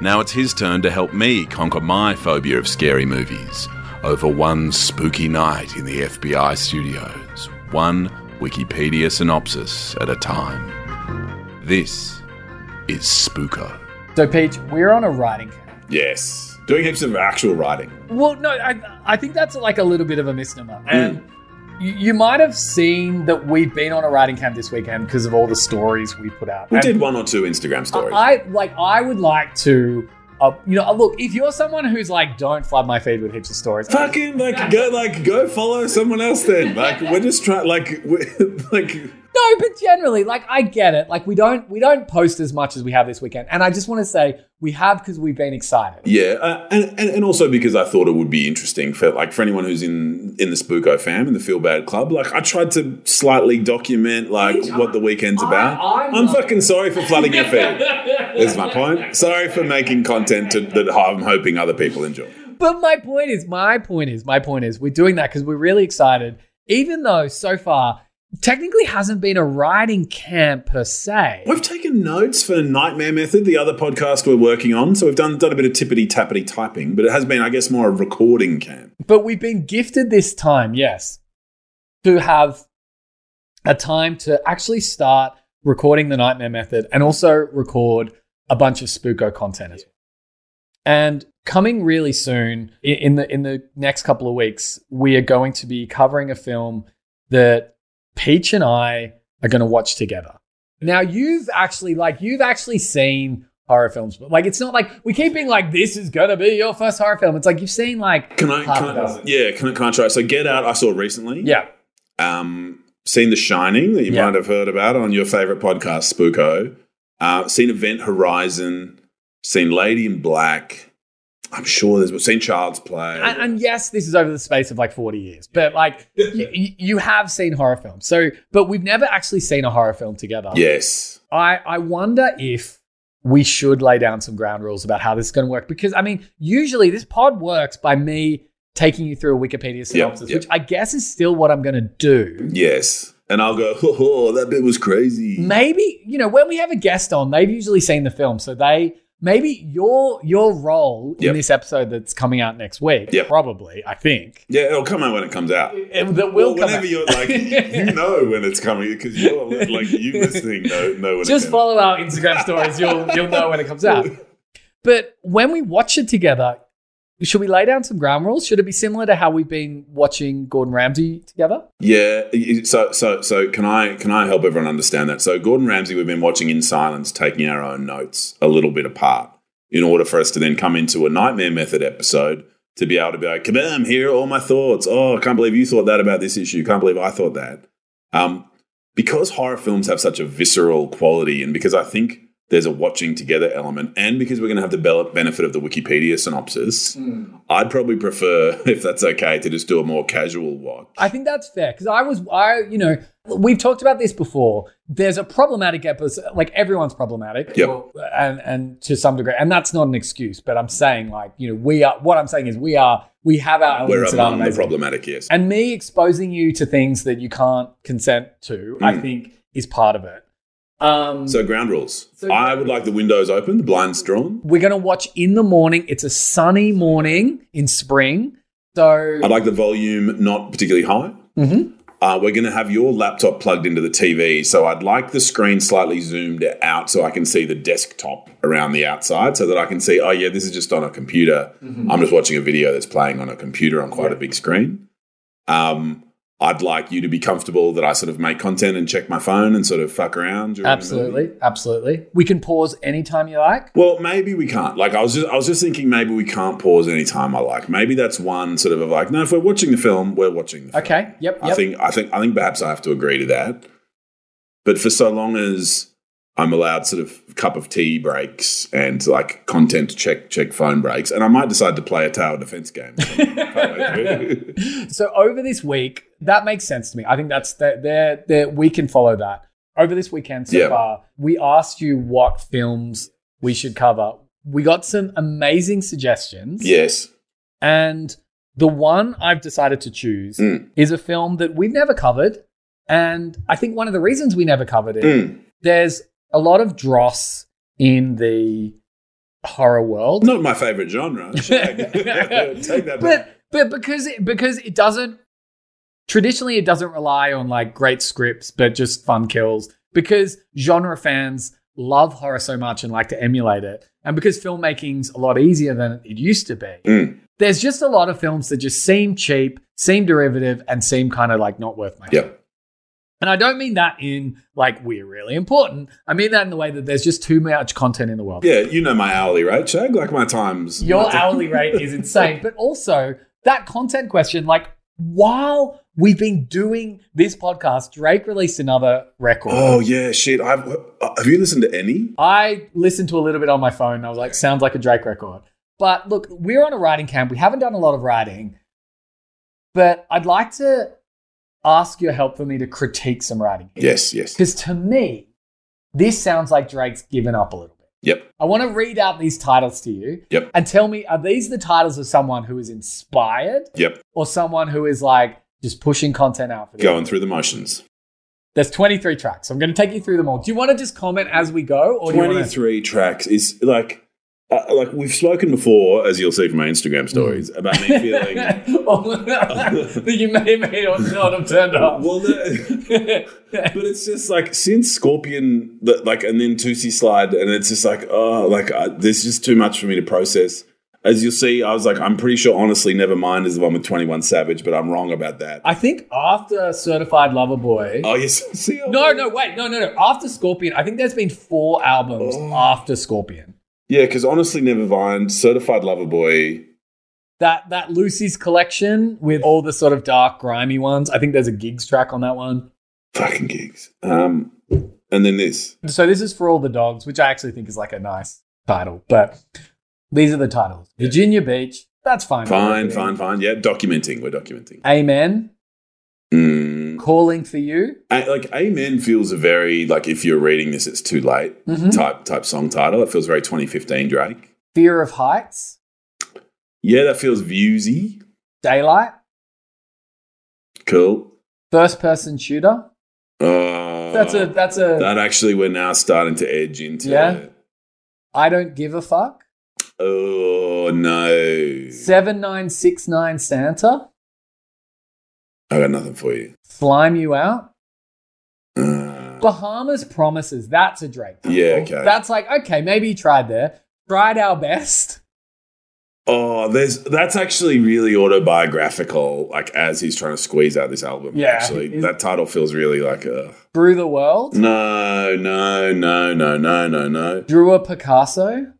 Now it's his turn to help me conquer my phobia of scary movies over one spooky night in the FBI studios, one Wikipedia synopsis at a time. This is Spooko. So, Peach, we're on a writing camp. Yes. Doing heaps of actual writing. Well, no, I think that's like a little bit of a misnomer. And you might have seen that we've been on a writing camp this weekend because of all the stories we put out. We did one or two Instagram stories. I would like to, look, if you're someone who's like, don't flood my feed with heaps of stories. Fucking go follow someone else then. Like we're just trying, No, but generally, I get it. We don't post as much as we have this weekend. And I just want to say we have because we've been excited. Yeah, and also because I thought it would be interesting for anyone who's in the Spooko fam, in the Feel Bad Club. I tried to slightly document, what the weekend's about. I'm fucking sorry for flooding your feed. That's my point. Sorry for making content that I'm hoping other people enjoy. But my point is, we're doing that because we're really excited, even though so far... technically hasn't been a writing camp per se. We've taken notes for Nightmare Method, the other podcast we're working on. So we've done a bit of tippity-tappity typing, but it has been, I guess, more a recording camp. But we've been gifted this time, yes, to have a time to actually start recording the Nightmare Method and also record a bunch of Spooko content as well. And coming really soon, in the next couple of weeks, we are going to be covering a film that Peach and I are going to watch together. Now, you've actually seen horror films, but it's not we keep being this is going to be your first horror film. It's you've seen Can I try? So Get Out I saw recently. Yeah. Seen The Shining that you might have heard about on your favorite podcast, Spooko. Seen Event Horizon. Seen Lady in Black. I'm sure there's seen Child's Play. And yes, this is over the space of 40 years. But you have seen horror films. So, but we've never actually seen a horror film together. Yes. I wonder if we should lay down some ground rules about how this is going to work. Because, usually this pod works by me taking you through a Wikipedia synopsis, which I guess is still what I'm going to do. Yes. And I'll go, oh, that bit was crazy. Maybe, when we have a guest on, they've usually seen the film. So they... maybe your role in this episode that's coming out next week, probably, I think. Yeah, it'll come out when it comes out. Whenever you're you know when it's coming because you're you listening know when. Just follow our Instagram stories. You'll know when it comes out. But when we watch it together, should we lay down some ground rules? Should it be similar to how we've been watching Gordon Ramsay together? Yeah. So can I help everyone understand that? So Gordon Ramsay, we've been watching in silence, taking our own notes a little bit apart in order for us to then come into a Nightmare Method episode to be able to be like, kabam, here are all my thoughts. Oh, I can't believe you thought that about this issue. Can't believe I thought that. Because horror films have such a visceral quality and because I think there's a watching together element, and because we're going to have the benefit of the Wikipedia synopsis, I'd probably prefer, if that's okay, to just do a more casual watch. I think that's fair because we've talked about this before. There's a problematic episode, everyone's problematic, and to some degree, and that's not an excuse. But I'm saying, we are. What I'm saying is, we have our elements that are amazing. We're among the problematic, yes. And me exposing you to things that you can't consent to, I think, is part of it. So ground rules. I would like the windows open, the blinds drawn. We're going to watch in the morning. It's a sunny morning in spring. So I'd like the volume not particularly high. Mm-hmm. We're going to have your laptop plugged into the TV. So I'd like the screen slightly zoomed out so I can see the desktop around the outside so that I can see, oh, yeah, this is just on a computer. Mm-hmm. I'm just watching a video that's playing on a computer on quite a big screen. I'd like you to be comfortable that I sort of make content and check my phone and sort of fuck around. Absolutely. We can pause anytime you like. Well, maybe we can't. I was just thinking maybe we can't pause anytime I like. Maybe that's one sort of no, if we're watching the film, we're watching the film. Okay. Yep. I think perhaps I have to agree to that. But for so long as I'm allowed sort of cup of tea breaks and like content check phone breaks. And I might decide to play a tower defense game. So over this week, that makes sense to me. I think that's we can follow that. Over this weekend so far, we asked you what films we should cover. We got some amazing suggestions. Yes. And the one I've decided to choose is a film that we've never covered. And I think one of the reasons we never covered it, there's a lot of dross in the horror world. Not my favorite genre. Take that back. But because it doesn't, traditionally it doesn't rely on like great scripts, but just fun kills, because genre fans love horror so much and like to emulate it. And because filmmaking's a lot easier than it used to be, there's just a lot of films that just seem cheap, seem derivative, and seem kind of like not worth my time. And I don't mean that in like we're really important. I mean that in the way that there's just too much content in the world. Yeah, you know my hourly rate, Shag, like my times. Your hourly rate is insane. But also that content question, like while we've been doing this podcast, Drake released another record. Oh, yeah, shit. Have you listened to any? I listened to a little bit on my phone. And I was like, sounds like a Drake record. But look, we're on a writing camp. We haven't done a lot of writing. But I'd like to ask your help for me to critique some writing. Yes. Because to me, this sounds like Drake's given up a little bit. Yep. I want to read out these titles to you. Yep. And tell me, are these the titles of someone who is inspired? Yep. Or someone who is like just pushing content out for them? Going through the motions. There's 23 tracks. I'm going to take you through them all. Do you want to just comment as we go? Or 23 tracks is like... like we've spoken before, as you'll see from my Instagram stories, about me feeling that you may or not have turned off. Well, but it's just like since Scorpion, like, and then Tootsie Slide, and it's just like, oh, like there's just too much for me to process. As you'll see, I was like, I'm pretty sure, honestly, Nevermind is the one with 21 Savage, but I'm wrong about that. I think after Certified Lover Boy... Oh, yes. No, wait. After Scorpion, I think there's been 4 albums after Scorpion. Yeah, because honestly, Nevermind, Certified Lover Boy. That Lucy's collection with all the sort of dark, grimy ones. I think there's a Gigs track on that one. Fucking Gigs. And then this. So this is For All the Dogs, which I actually think is like a nice title. But these are the titles. Yeah. Virginia Beach. That's fine. Fine. Yeah, documenting. We're documenting. Amen. Calling for You. Amen feels a very, like, if you're reading this, it's too late type song title. It feels very 2015 Drake. Fear of Heights. Yeah, that feels viewsy. Daylight. Cool. First Person Shooter. That's a. That actually we're now starting to edge into. Yeah. I Don't Give a Fuck. Oh, no. 7969 Santa. I got nothing for you. Slime You Out. Bahamas Promises. That's a Drake title. Yeah, okay. That's like, okay, maybe you tried there. Tried Our Best. Oh, that's actually really autobiographical, like as he's trying to squeeze out this album. Yeah. Actually, that title feels really like a... Through the World. No. Drew a Picasso.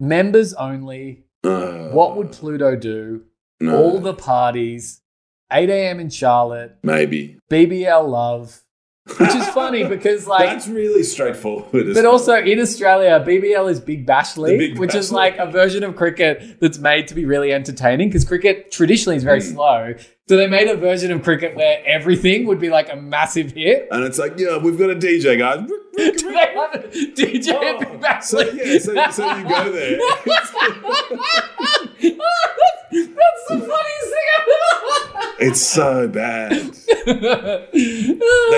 Members Only. What Would Pluto Do? No. All the Parties. 8 a.m. in Charlotte. Maybe. BBL Love. Which is funny because like... That's really straightforward. But also in Australia, BBL is Big Bash League, which is like a version of cricket that's made to be really entertaining because cricket traditionally is very slow. So they made a version of cricket where everything would be like a massive hit. And it's like, yeah, we've got a DJ, guys. Do they have a DJ at Big Bash League? So you go there. That's the funniest thing I've ever heard. It's so bad. They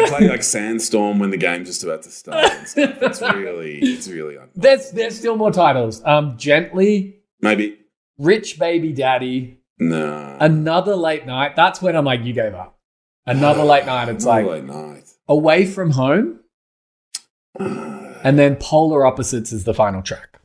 play like Sandstorm when the game's just about to start and stuff. It's really unfair. There's still more titles. Gently. Maybe. Rich Baby Daddy. No. Another Late Night. That's when I'm like, you gave up. Another Late Night. It's like Late Night. Away From Home. And then Polar Opposites is the final track.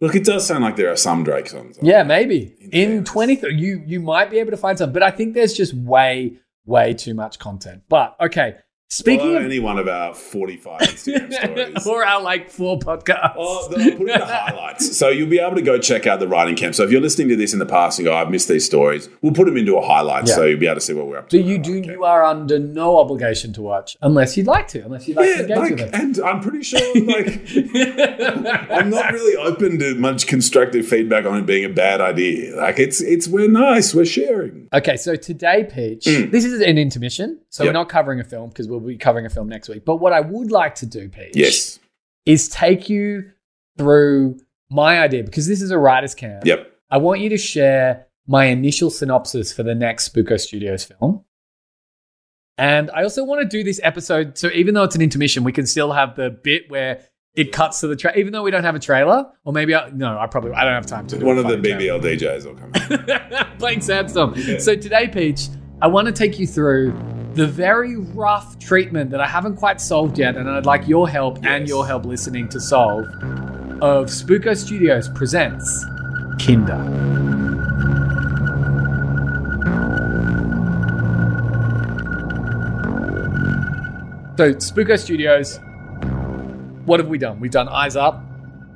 Look, it does sound like there are some Drake songs. Yeah, maybe. In 2030, you might be able to find some. But I think there's just way, way too much content. But, okay, Speaking of anyone about 45 Instagram stories. Or our like 4 podcasts. Oh, I'll put in the highlights. So you'll be able to go check out the writing camp. So if you're listening to this in the past and go, I've missed these stories, we'll put them into a highlight. Yeah. So you'll be able to see what we're up to. You are under no obligation to watch unless you'd like to, yeah, to engage with it. And I'm pretty sure I'm not really open to much constructive feedback on it being a bad idea. It's we're nice, we're sharing. Okay, so today, Peach, this is an intermission. So we're not covering a film because we'll be covering a film next week. But what I would like to do, Peach, is take you through my idea, because this is a writer's camp. Yep. I want you to share my initial synopsis for the next Spooko Studios film. And I also want to do this episode, so even though it's an intermission, we can still have the bit where it cuts to the trailer, even though we don't have a trailer. Or maybe, I don't have time to do it. One of the BBL DJs will come in. Playing Sandstorm. Yeah. So today, Peach, I want to take you through the very rough treatment that I haven't quite solved yet, and I'd like your help and your help listening to solve, of Spooko Studios presents Kinder. So Spooko Studios, what have we done? We've done Eyes Up.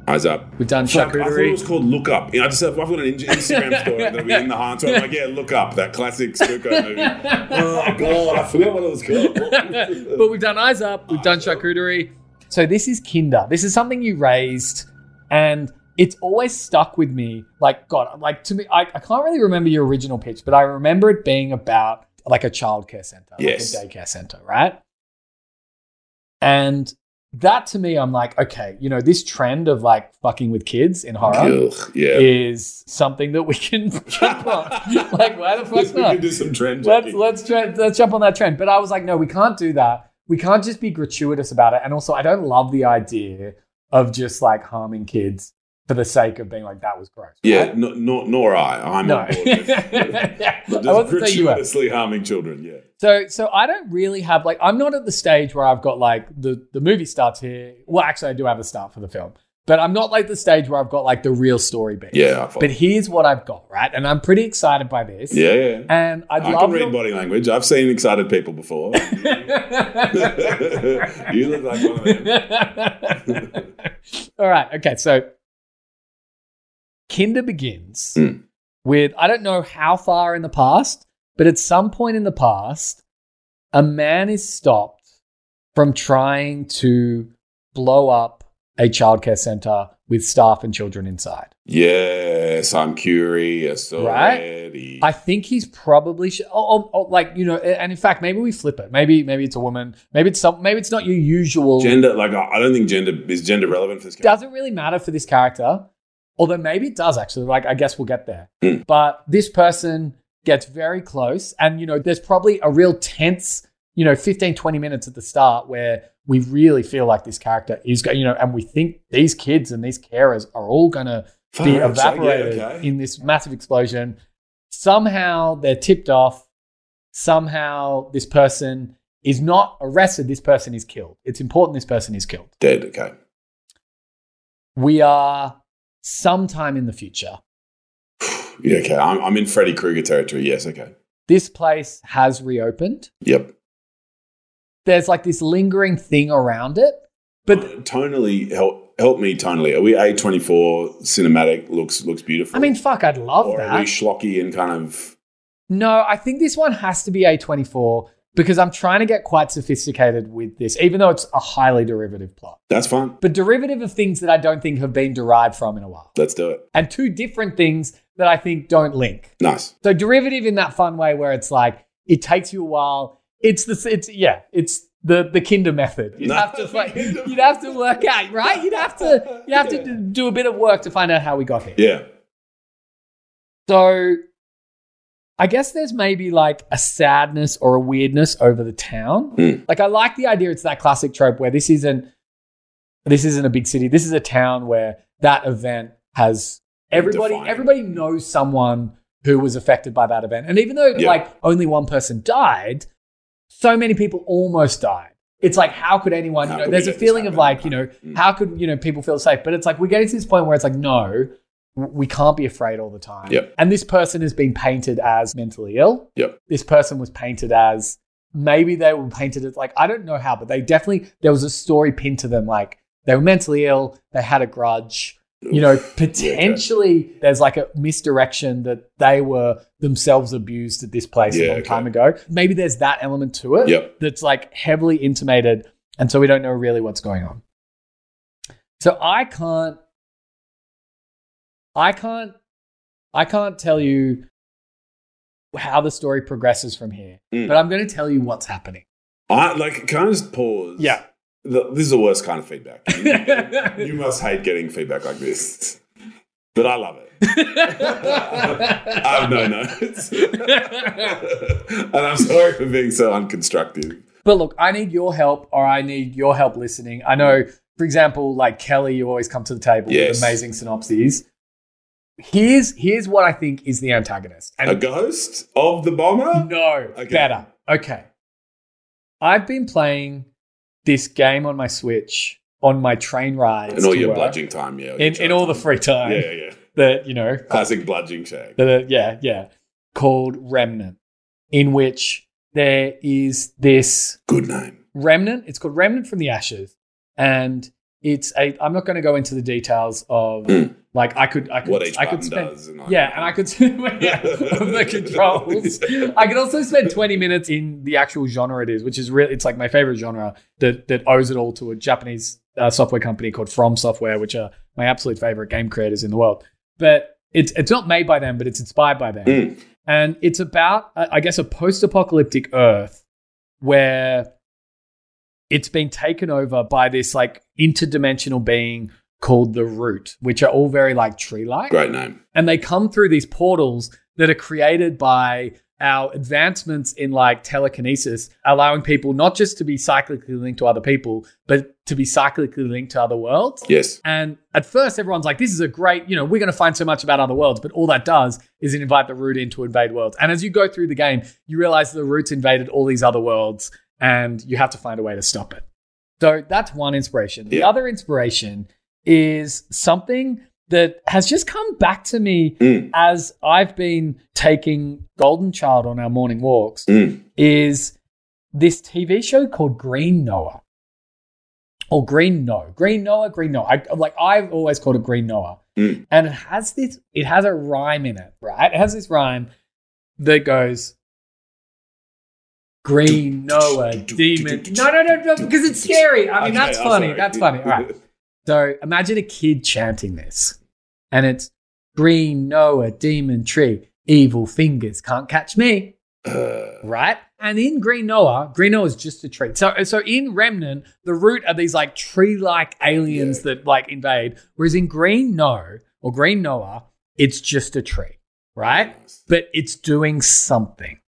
Eyes Up. We've done charcuterie. I thought it was called Look Up. You know, I've got an Instagram story that'll be in the heart. So I'm like, Look Up, that classic Spooko movie. Oh, God, I forgot what it was called. But we've done Eyes Up. We've done charcuterie. So this is Kinder. This is something you raised, and it's always stuck with me. To me, I can't really remember your original pitch, but I remember it being about like a childcare center, like a daycare center, right? And that to me, I'm like, okay, this trend of like fucking with kids in horror is something that we can jump on. Like, why the fuck not? We can do some trend jumping. Let's jump on that trend. But I was like, no, we can't do that. We can't just be gratuitous about it. And also, I don't love the idea of just like harming kids for the sake of being like, that was gross. Yeah, right? I'm on board with just gratuitously harming children, yeah. So I don't really have, I'm not at the stage where I've got, the movie starts here. Well, actually, I do have a start for the film. But I'm not, the stage where I've got, the real story beat. Yeah. But here's what I've got, right? And I'm pretty excited by this. Yeah, yeah. And I can read body language. I've seen excited people before. You look like one of them. All right. Okay, so Kinder begins with, I don't know how far in the past, but at some point in the past, a man is stopped from trying to blow up a childcare center with staff and children inside. Yes, I'm curious already. Right? I think he's probably and in fact, maybe we flip it. Maybe it's a woman. Maybe it's not your usual gender. I don't think gender is relevant for this character. Doesn't really matter for this character. Although maybe it does actually, I guess we'll get there. But this person gets very close and, there's probably a real tense, 15, 20 minutes at the start where we really feel like this character is, and we think these kids and these carers are all going to be evaporated in this massive explosion. Somehow they're tipped off. Somehow this person is not arrested. This person is killed. It's important this person is killed. Dead, okay. We are sometime in the future. Yeah, okay. I'm in Freddy Krueger territory. Yes, okay. This place has reopened. Yep. There's this lingering thing around it. But tonally, help me tonally. Are we A24 cinematic looks beautiful? I mean, fuck, I'd love that. Or are we schlocky and kind of... No, I think this one has to be A24 because I'm trying to get quite sophisticated with this, even though it's a highly derivative plot. That's fine. But derivative of things that I don't think have been derived from in a while. Let's do it. And two different things that I think don't link. Nice. So derivative in that fun way where it's it takes you a while. It's the Kinder method. You'd have to work out, right? You'd have to do a bit of work to find out how we got here. Yeah. So I guess there's maybe a sadness or a weirdness over the town. I like the idea. It's that classic trope where this isn't a big city. This is a town where that event has... Everybody knows someone who was affected by that event. And even though only one person died, so many people almost died. It's how could anyone, there's a feeling of how could, people feel safe? But it's we're getting to this point where it's no, we can't be afraid all the time. Yep. And this person has been painted as mentally ill. Yep. This person was painted as Maybe they were painted as like, I don't know how, but they definitely, there was a story pinned to them. Like they were mentally ill. They had a grudge, you know, potentially there's like a misdirection that they were themselves abused at this place a long time ago. Maybe there's that element to it that's like heavily intimated. And so we don't know really what's going on. So I can't tell you how the story progresses from here, but I'm going to tell you what's happening. Can I just pause? Yeah. This is the worst kind of feedback. You must hate getting feedback like this, but I love it. I have no notes. And I'm sorry for being so unconstructive. But look, I need your help, or I need your help listening. I know, for example, like Kelly, you always come to the table with amazing synopses. Here's what I think is the antagonist. And a ghost of the bomber? No, better. Okay. I've been playing this game on my Switch, on my train rides. In all your bludging time, In all the free time. Yeah. That, you know. Classic bludging shag. Called Remnant, in which there is this. Good name. Remnant. It's called Remnant from the Ashes. And it's I'm not going to go into the details of. Like I could what each button does, and I could of the controls. I could also spend 20 minutes in the actual genre it is, which is really, it's like my favorite genre that owes it all to a Japanese software company called From Software, which are my absolute favorite game creators in the world. But it's not made by them, but it's inspired by them, and it's about I guess a post-apocalyptic Earth where it's been taken over by this like interdimensional being called the Root, which are all very like tree-like. Great name. And they come through these portals that are created by our advancements in like telekinesis, allowing people not just to be cyclically linked to other people, but to be cyclically linked to other worlds. Yes. And at first, everyone's like, this is a great, you know, we're going to find so much about other worlds, but all that does is invite the Root in to invade worlds. And as you go through the game, you realize the Root's invaded all these other worlds and you have to find a way to stop it. So that's one inspiration. The other inspiration is something that has just come back to me as I've been taking Golden Child on our morning walks, is this TV show called Green Noah. Or Green Noah. I've always called it Green Noah. And it has a rhyme in it, right? It has this rhyme that goes, Green Noah, demon. No, because it's scary. I mean, okay, that's funny. That's funny. All right. So imagine a kid chanting this, and it's Green Noah, demon tree, evil fingers can't catch me, right? And in Green Noah is just a tree. So in Remnant, the Root are these like tree-like aliens that like invade, whereas in Green Noah, it's just a tree, right? But it's doing something,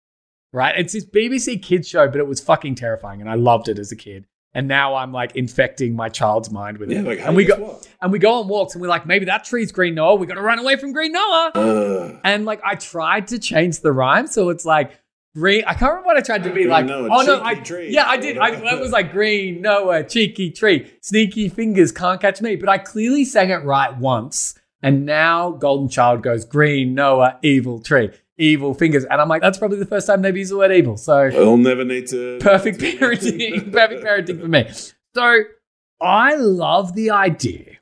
right? It's this BBC kids show, but it was fucking terrifying, and I loved it as a kid. And now I'm like infecting my child's mind with it. Like, hey, and we go on walks and we're like, maybe that tree's Green Noah. We got to run away from Green Noah. And like, I tried to change the rhyme. So it's like, I can't remember what I tried to be like. Noah, oh no, tree. Yeah, I did. I was like, Green Noah, cheeky tree, sneaky fingers can't catch me. But I clearly sang it right once. And now Golden Child goes, Green Noah, evil tree, evil fingers. And I'm like, that's probably the first time they've used the word evil. So I'll never need to. Perfect parenting for me. So I love the idea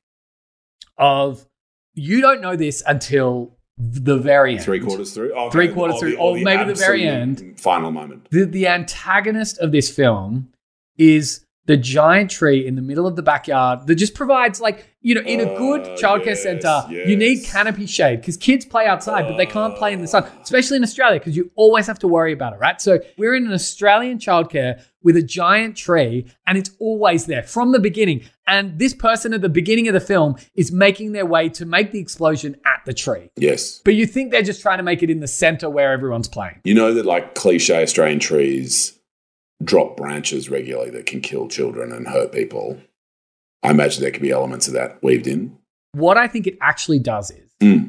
of you don't know this until the very end. Three quarters through, or maybe the very end. Final moment. The antagonist of this film is the giant tree in the middle of the backyard that just provides like, you know, in a good childcare center, you need canopy shade because kids play outside, but they can't play in the sun, especially in Australia because you always have to worry about it, right? So we're in an Australian childcare with a giant tree and it's always there from the beginning. And this person at the beginning of the film is making their way to make the explosion at the tree. Yes. But you think they're just trying to make it in the center where everyone's playing. You know that like cliche Australian trees drop branches regularly that can kill children and hurt people. I imagine there could be elements of that weaved in. What I think it actually does is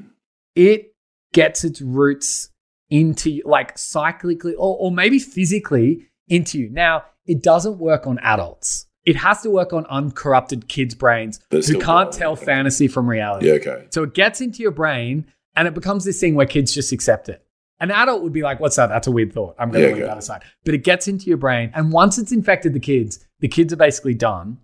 it gets its roots into like cyclically or maybe physically into you. Now, it doesn't work on adults. It has to work on uncorrupted kids' brains who can't tell fantasy from reality. Yeah, okay. So it gets into your brain and it becomes this thing where kids just accept it. An adult would be like, what's that? That's a weird thought. I'm going to leave that aside. But it gets into your brain. And once it's infected the kids are basically done.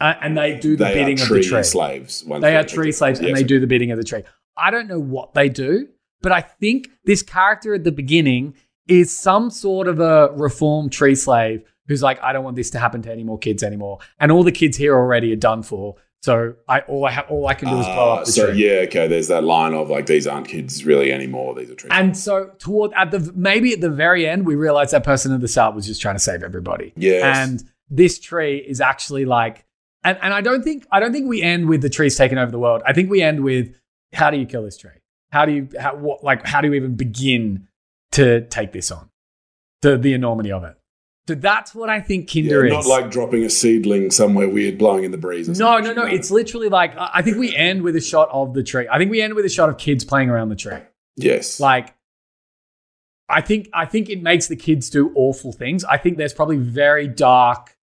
And they do the bidding of the tree. Slaves, they are tree slaves, and they do the bidding of the tree. I don't know what they do, but I think this character at the beginning is some sort of a reformed tree slave who's like, I don't want this to happen to any more kids anymore. And all the kids here already are done for. So all I can do is blow up the tree. Yeah, okay. There's that line of like, these aren't kids really anymore. These are trees. And so maybe at the very end, we realize that person at the start was just trying to save everybody. Yes. And this tree is actually like, and I don't think we end with the trees taking over the world. I think we end with, how do you kill this tree? How do you even begin to take this on? The enormity of it. So that's what I think Kinder is. Not like dropping a seedling somewhere weird, blowing in the breeze. No. It's literally like, I think we end with a shot of the tree. I think we end with a shot of kids playing around the tree. Yes. Like, I think it makes the kids do awful things. I think there's probably very dark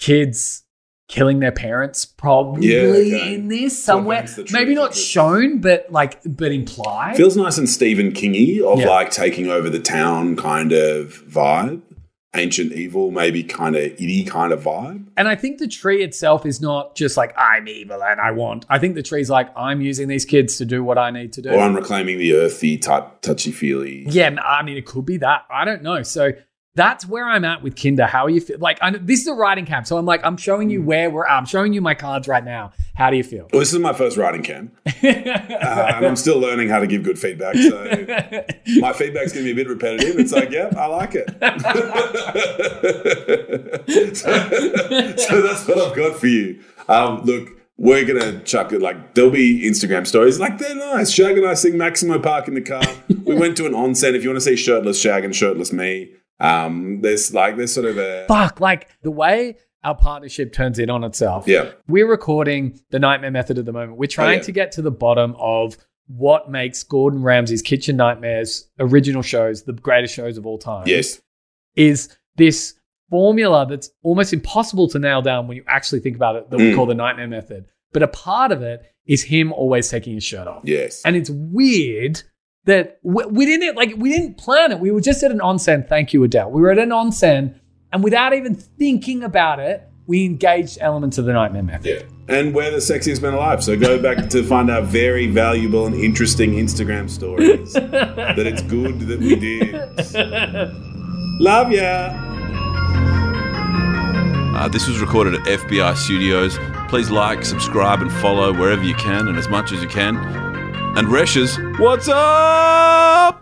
kids killing their parents in this somewhere. Maybe not shown, but implied. Feels nice and Stephen Kingy of like taking over the town kind of vibe. Ancient evil, maybe kind of itty kind of vibe. And I think the tree itself is not just like, I'm evil and I want. I think the tree's like, I'm using these kids to do what I need to do. Or I'm reclaiming the earthy type touchy-feely. Yeah, I mean, it could be that. I don't know. So that's where I'm at with Kinder. How are you feel? Like, this is a writing camp. So I'm like, I'm showing you where we're at. I'm showing you my cards right now. How do you feel? Well, this is my first writing camp. And I'm still learning how to give good feedback. So my feedback's going to be a bit repetitive. It's like, yeah, I like it. so that's what I've got for you. Look, we're going to chuck it. Like, there'll be Instagram stories. Like, they're nice. Shag and I sing Maximo Park in the car. We went to an onsen. If you want to see shirtless Shag and shirtless me, there's sort of a like the way our partnership turns in on itself. Yeah, we're recording the Nightmare Method at the moment. We're trying to get to the bottom of what makes Gordon Ramsay's Kitchen Nightmares original shows the greatest shows of all time. Yes, is this formula that's almost impossible to nail down when you actually think about it, that we call the Nightmare Method. But a part of it is him always taking his shirt off. Yes, and it's weird that we didn't plan it. We were just at an onsen. Thank you, Adele. We were at an onsen, and without even thinking about it, we engaged elements of the Nightmare Method. Yeah, and we're the sexiest men alive. So go back to find our very valuable and interesting Instagram stories. That it's good that we did. Love ya. This was recorded at FBI Studios. Please like, subscribe, and follow wherever you can, and as much as you can. And Resh's, what's up?